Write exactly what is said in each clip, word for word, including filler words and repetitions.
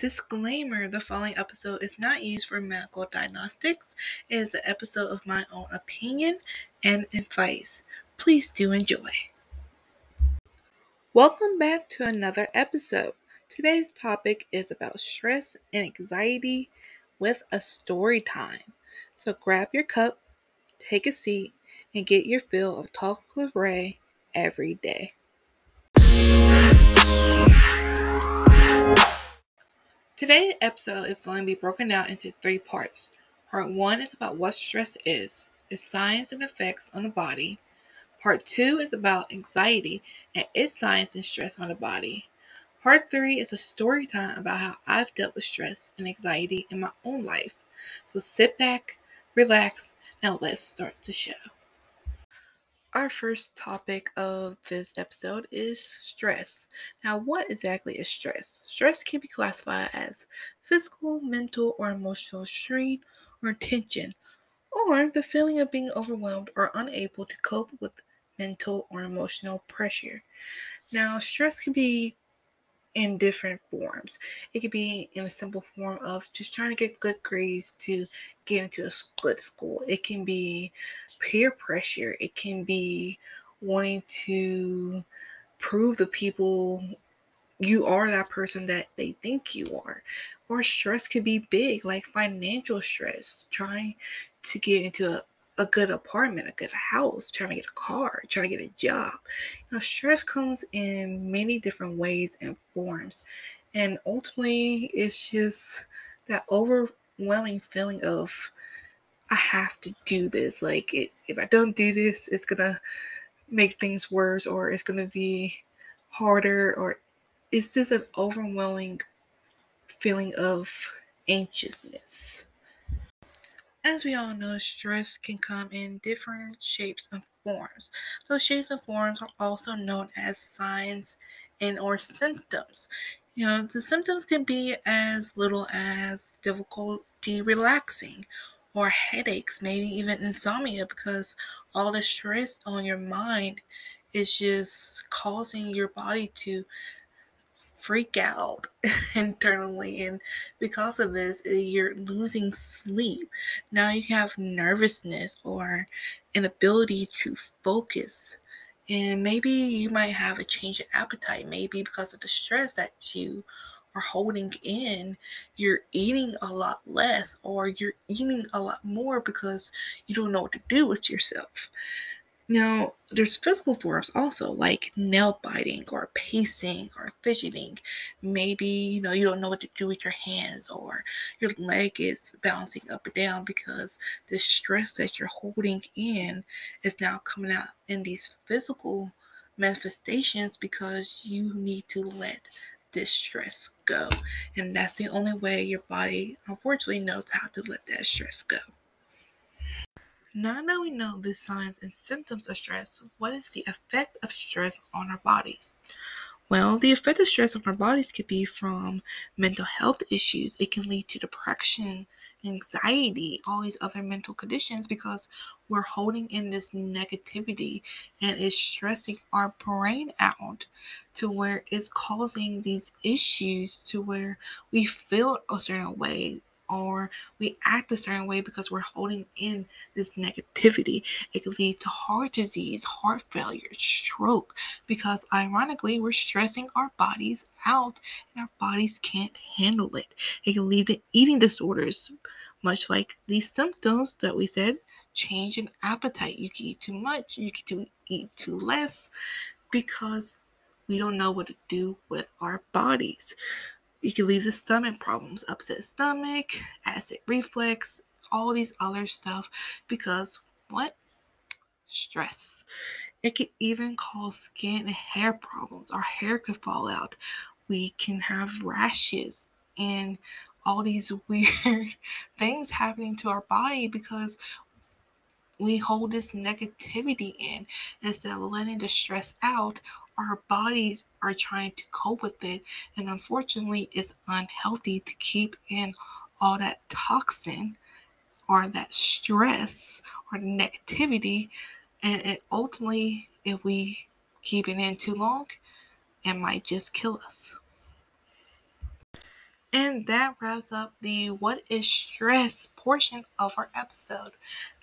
Disclaimer, the following episode is not used for medical diagnostics. It is an episode of my own opinion and advice. Please do enjoy. Welcome back to another episode. Today's topic is about stress and anxiety with a story time. So grab your cup, take a seat, and get your fill of Talks With Rae every day. Today's episode is going to be broken down into three parts. Part one is about what stress is, its signs and effects on the body. Part two is about anxiety and its signs and stress on the body. Part three is a story time about how I've dealt with stress and anxiety in my own life. So sit back, relax, and let's start the show. Our first topic of this episode is stress. Now, what exactly is stress? Stress can be classified as physical, mental, or emotional strain or tension, or the feeling of being overwhelmed or unable to cope with mental or emotional pressure. Now, stress can be in different forms. It could be in a simple form of just trying to get good grades to get into a good school. It can be peer pressure. It can be wanting to prove to people you are that person that they think you are. Or stress could be big, like financial stress, trying to get into a a good apartment, a good house, trying to get a car, trying to get a job. You know, stress comes in many different ways and forms. And ultimately, it's just that overwhelming feeling of, I have to do this. Like, it, if I don't do this, it's going to make things worse, or it's going to be harder, or it's just an overwhelming feeling of anxiousness. As we all know, stress can come in different shapes and forms. Those shapes and forms are also known as signs and or symptoms. You know, the symptoms can be as little as difficulty relaxing or headaches, maybe even insomnia, because all the stress on your mind is just causing your body to freak out internally, and because of this you're losing sleep. Now you have nervousness or an ability to focus, and maybe you might have a change of appetite. Maybe because of the stress that you are holding in, you're eating a lot less, or you're eating a lot more because you don't know what to do with yourself. Now, there's physical forms also, like nail biting or pacing or fidgeting. Maybe, you know, you don't know what to do with your hands, or your leg is bouncing up and down because the stress that you're holding in is now coming out in these physical manifestations because you need to let this stress go. And that's the only way your body, unfortunately, knows how to let that stress go. Now that we know the signs and symptoms of stress, what is the effect of stress on our bodies? Well, the effect of stress on our bodies could be from mental health issues. It can lead to depression, anxiety, all these other mental conditions because we're holding in this negativity and it's stressing our brain out to where it's causing these issues to where we feel a certain way, or we act a certain way because we're holding in this negativity. It can lead to heart disease, heart failure, stroke, because ironically, we're stressing our bodies out and our bodies can't handle it. It can lead to eating disorders, much like these symptoms that we said, change in appetite. You can eat too much, you can eat too less, because we don't know what to do with our bodies. You can lead to stomach problems, upset stomach, acid reflux, all these other stuff because what? Stress. It can even cause skin and hair problems. Our hair could fall out. We can have rashes and all these weird things happening to our body because we hold this negativity in. Instead of letting the stress out, our bodies are trying to cope with it, and unfortunately, it's unhealthy to keep in all that toxin or that stress or the negativity, and, and ultimately, if we keep it in too long, it might just kill us. And that wraps up the What is Stress portion of our episode.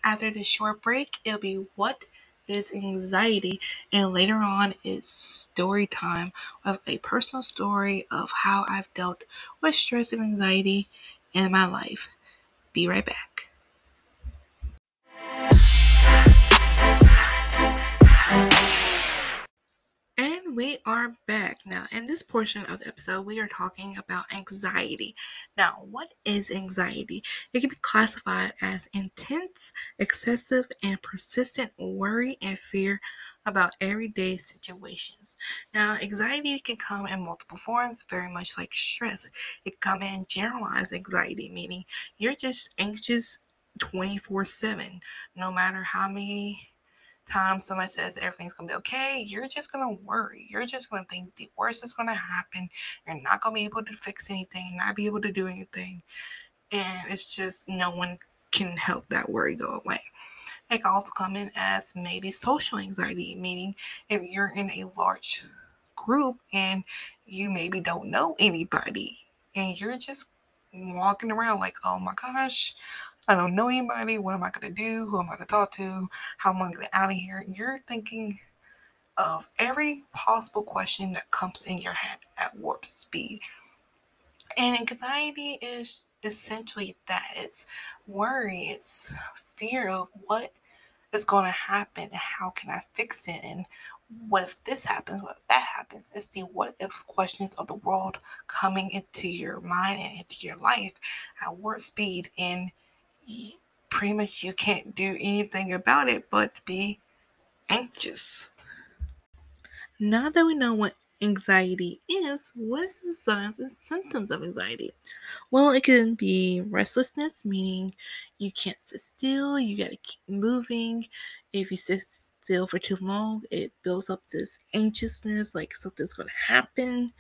After this short break, it'll be What is Anxiety? And later on is story time of a personal story of how I've dealt with stress and anxiety in my life. Be right back. We are back now. In this portion of the episode, we are talking about anxiety. Now, what is anxiety? It can be classified as intense, excessive, and persistent worry and fear about everyday situations. Now, anxiety can come in multiple forms, very much like stress. It can come in generalized anxiety, meaning you're just anxious twenty-four seven, no matter how many time somebody says everything's gonna be okay, you're just gonna worry. You're just gonna think the worst is gonna happen. You're not gonna be able to fix anything, not be able to do anything. And it's just no one can help that worry go away. It can also come in as maybe social anxiety, meaning if you're in a large group and you maybe don't know anybody and you're just walking around like, oh my gosh, I don't know anybody. What am I going to do? Who am I going to talk to? How am I going to get out of here? You're thinking of every possible question that comes in your head at warp speed. And anxiety is essentially that. It's worry. It's fear of what is going to happen and how can I fix it? And what if this happens? What if that happens? It's the what if questions of the world coming into your mind and into your life at warp speed, and pretty much you can't do anything about it but be anxious. Now that we know what anxiety is, what's the signs and symptoms of anxiety? Well, it can be restlessness, meaning you can't sit still, you gotta keep moving. If you sit still for too long, it builds up this anxiousness, like something's gonna happen.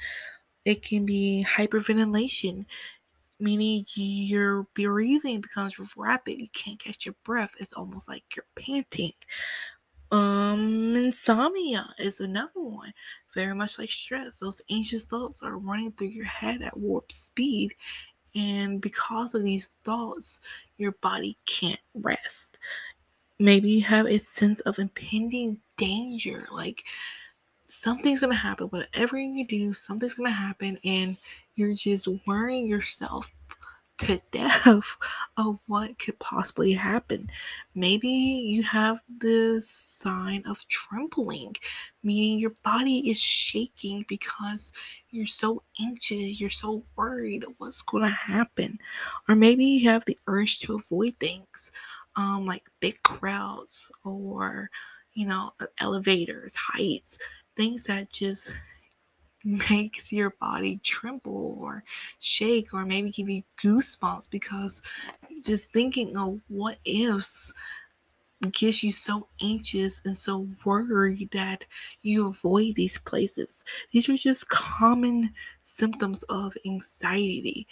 It can be hyperventilation, meaning your breathing becomes rapid. You can't catch your breath. It's almost like you're panting. Um, insomnia is another one. Very much like stress. Those anxious thoughts are running through your head at warp speed. And because of these thoughts, your body can't rest. Maybe you have a sense of impending danger. Like, something's going to happen. Whatever you do, something's going to happen. And you're just worrying yourself to death of what could possibly happen. Maybe you have this sign of trembling, meaning your body is shaking because you're so anxious, you're so worried what's going to happen. Or maybe you have the urge to avoid things, um, like big crowds or, you know, elevators, heights, things that just makes your body tremble or shake, or maybe give you goosebumps because just thinking of what ifs gets you so anxious and so worried that you avoid these places. These are just common symptoms of anxiety.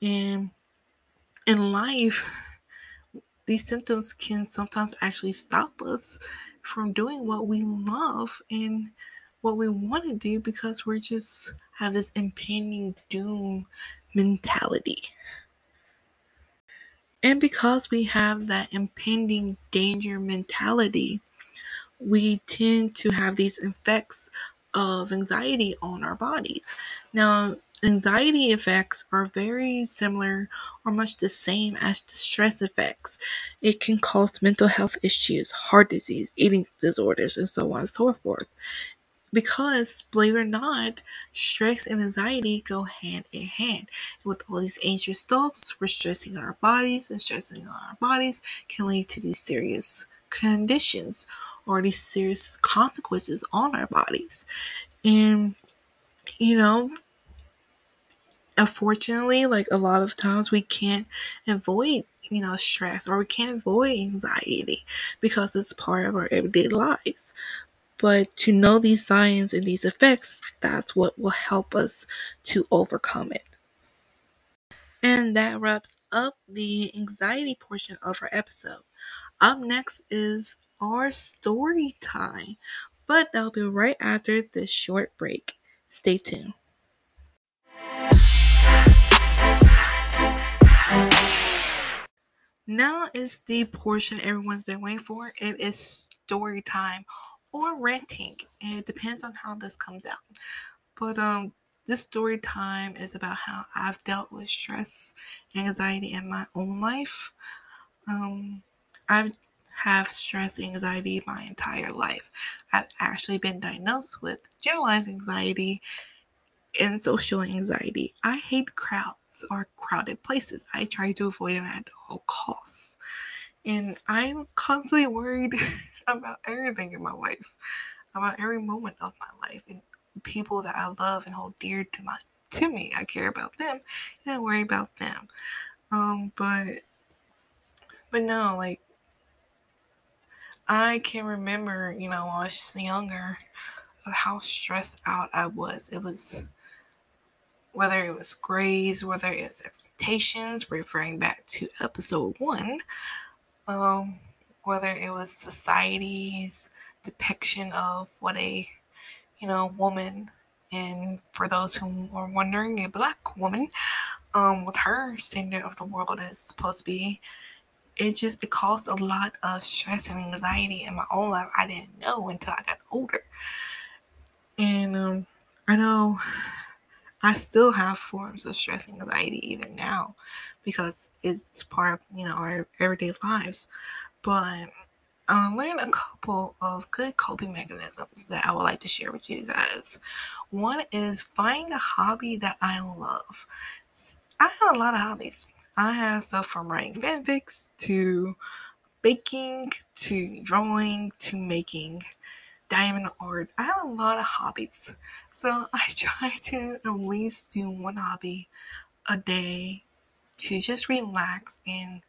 And in life, these symptoms can sometimes actually stop us from doing what we love and what we want to do because we're just have this impending doom mentality. And because we have that impending danger mentality, we tend to have these effects of anxiety on our bodies. Now, anxiety effects are very similar or much the same as the stress effects. It can cause mental health issues, heart disease, eating disorders, and so on and so forth. Because, believe it or not, stress and anxiety go hand in hand. And with all these anxious thoughts, we're stressing on our bodies, and stressing on our bodies can lead to these serious conditions or these serious consequences on our bodies. And, you know, unfortunately, like a lot of times we can't avoid, you know, stress, or we can't avoid anxiety because it's part of our everyday lives. But to know these signs and these effects, that's what will help us to overcome it. And that wraps up the anxiety portion of our episode. Up next is our story time, but that'll be right after this short break. Stay tuned. Now is the portion everyone's been waiting for. It is story time or ranting. And it depends on how this comes out. But um, this story time is about how I've dealt with stress and anxiety in my own life. Um, I've have stress and anxiety my entire life. I've actually been diagnosed with generalized anxiety and social anxiety. I hate crowds or crowded places. I try to avoid them at all costs. And I'm constantly worried about everything in my life, about every moment of my life, and people that I love and hold dear to my to me. I care about them and I worry about them. Um, but but no, like, I can remember, you know, when I was younger, of how stressed out I was. It was, whether it was grades, whether it was expectations, referring back to episode one, um, whether it was society's depiction of what a, you know, woman, and for those who are wondering, a black woman, um, with her standard of the world is supposed to be. It just, it caused a lot of stress and anxiety in my own life. I didn't know until I got older. And um, I know I still have forms of stress and anxiety even now, because it's part of, you know, our everyday lives. But I learned a couple of good coping mechanisms that I would like to share with you guys. One is finding a hobby that I love. I have a lot of hobbies. I have stuff from writing fanfics, to baking, to drawing, to making diamond art. I have a lot of hobbies. So I try to at least do one hobby a day to just relax and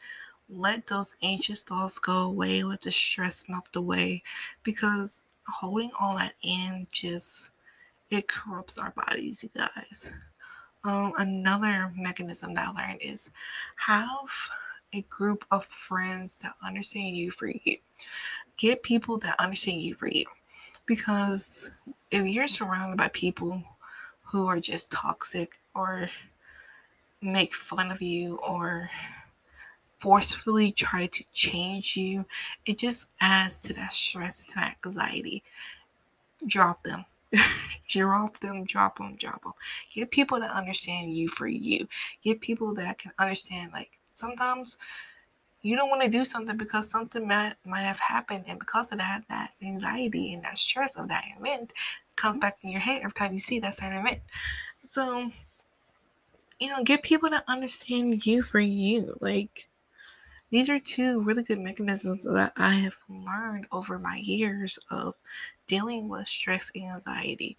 let those anxious thoughts go away, let the stress melt away, because holding all that in just, it corrupts our bodies, you guys. Um, another mechanism that I learned is have a group of friends that understand you for you. Get people that understand you for you. Because if you're surrounded by people who are just toxic or make fun of you or forcefully try to change you, it just adds to that stress and to that anxiety. Drop them. drop them, drop them, drop them. Get people that understand you for you. Get people that can understand, like, sometimes you don't want to do something because something might, might have happened. And because of that, that anxiety and that stress of that event comes back in your head every time you see that certain event. So, you know, get people that understand you for you. Like, these are two really good mechanisms that I have learned over my years of dealing with stress and anxiety.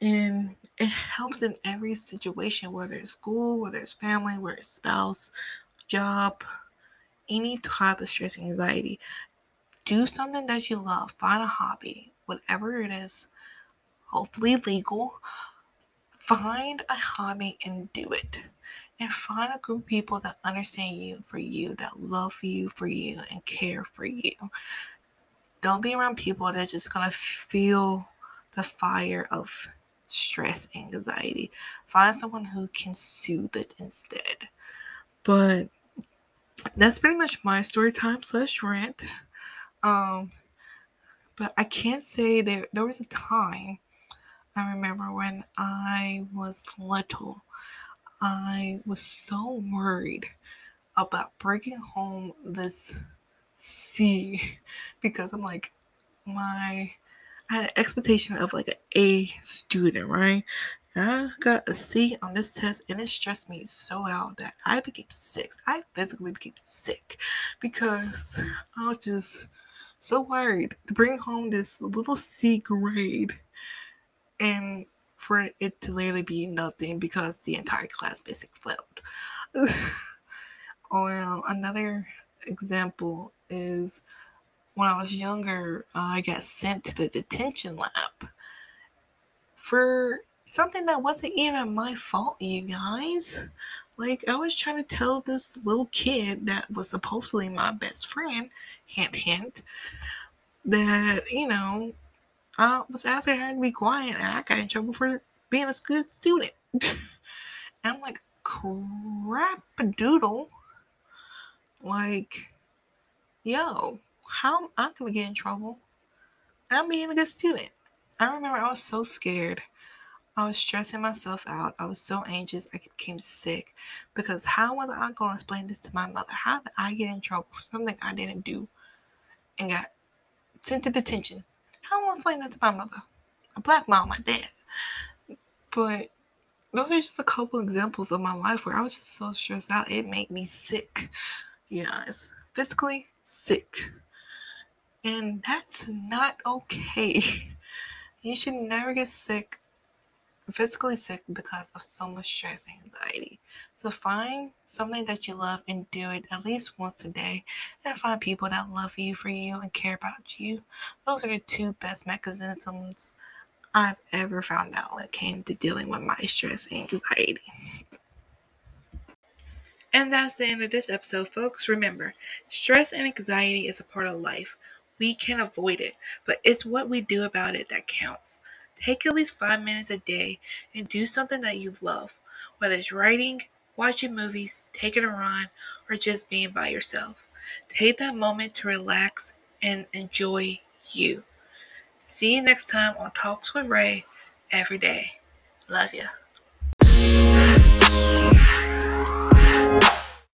And it helps in every situation, whether it's school, whether it's family, whether it's spouse, job, any type of stress and anxiety. Do something that you love. Find a hobby, whatever it is, hopefully legal. Find a hobby and do it. And find a group of people that understand you for you, that love you for you, and care for you. Don't be around people that's just going to feel the fire of stress and anxiety. Find someone who can soothe it instead. But that's pretty much my story time slash rant. Um, but I can't say there, there was a time I remember when I was little. I was so worried about bringing home this C, because I'm like, my, I had an expectation of like an A student, right? And I got a C on this test, and it stressed me so out that I became sick. I physically became sick because I was just so worried to bring home this little C grade and for it to literally be nothing because the entire class basically failed. Or um, another example is when I was younger, uh, I got sent to the detention lab for something that wasn't even my fault, you guys. Like, I was trying to tell this little kid that was supposedly my best friend, hint, hint, that, you know, I was asking her to be quiet, and I got in trouble for being a good student. And I'm like, crap-a-doodle. Like, yo, how I'm gonna get in trouble? I'm being a good student. I remember I was so scared. I was stressing myself out. I was so anxious. I became sick because how was I going to explain this to my mother? How did I get in trouble for something I didn't do and got sent to detention? How am I going to explain that to my mother? A black mom, my dad. But those are just a couple examples of my life where I was just so stressed out. It made me sick. You guys, physically sick. And that's not okay. You should never get sick. Physically sick because of so much stress and anxiety. So find something that you love and do it at least once a day, and find people that love you for you and care about you. Those are the two best mechanisms I've ever found out when it came to dealing with my stress and anxiety. And that's the end of this episode, folks. Remember, stress and anxiety is a part of life. We can avoid it, but it's what we do about it that counts. Take at least five minutes a day and do something that you love, whether it's writing, watching movies, taking a run, or just being by yourself. Take that moment to relax and enjoy you. See you next time on Talks with Rae every day. Love ya.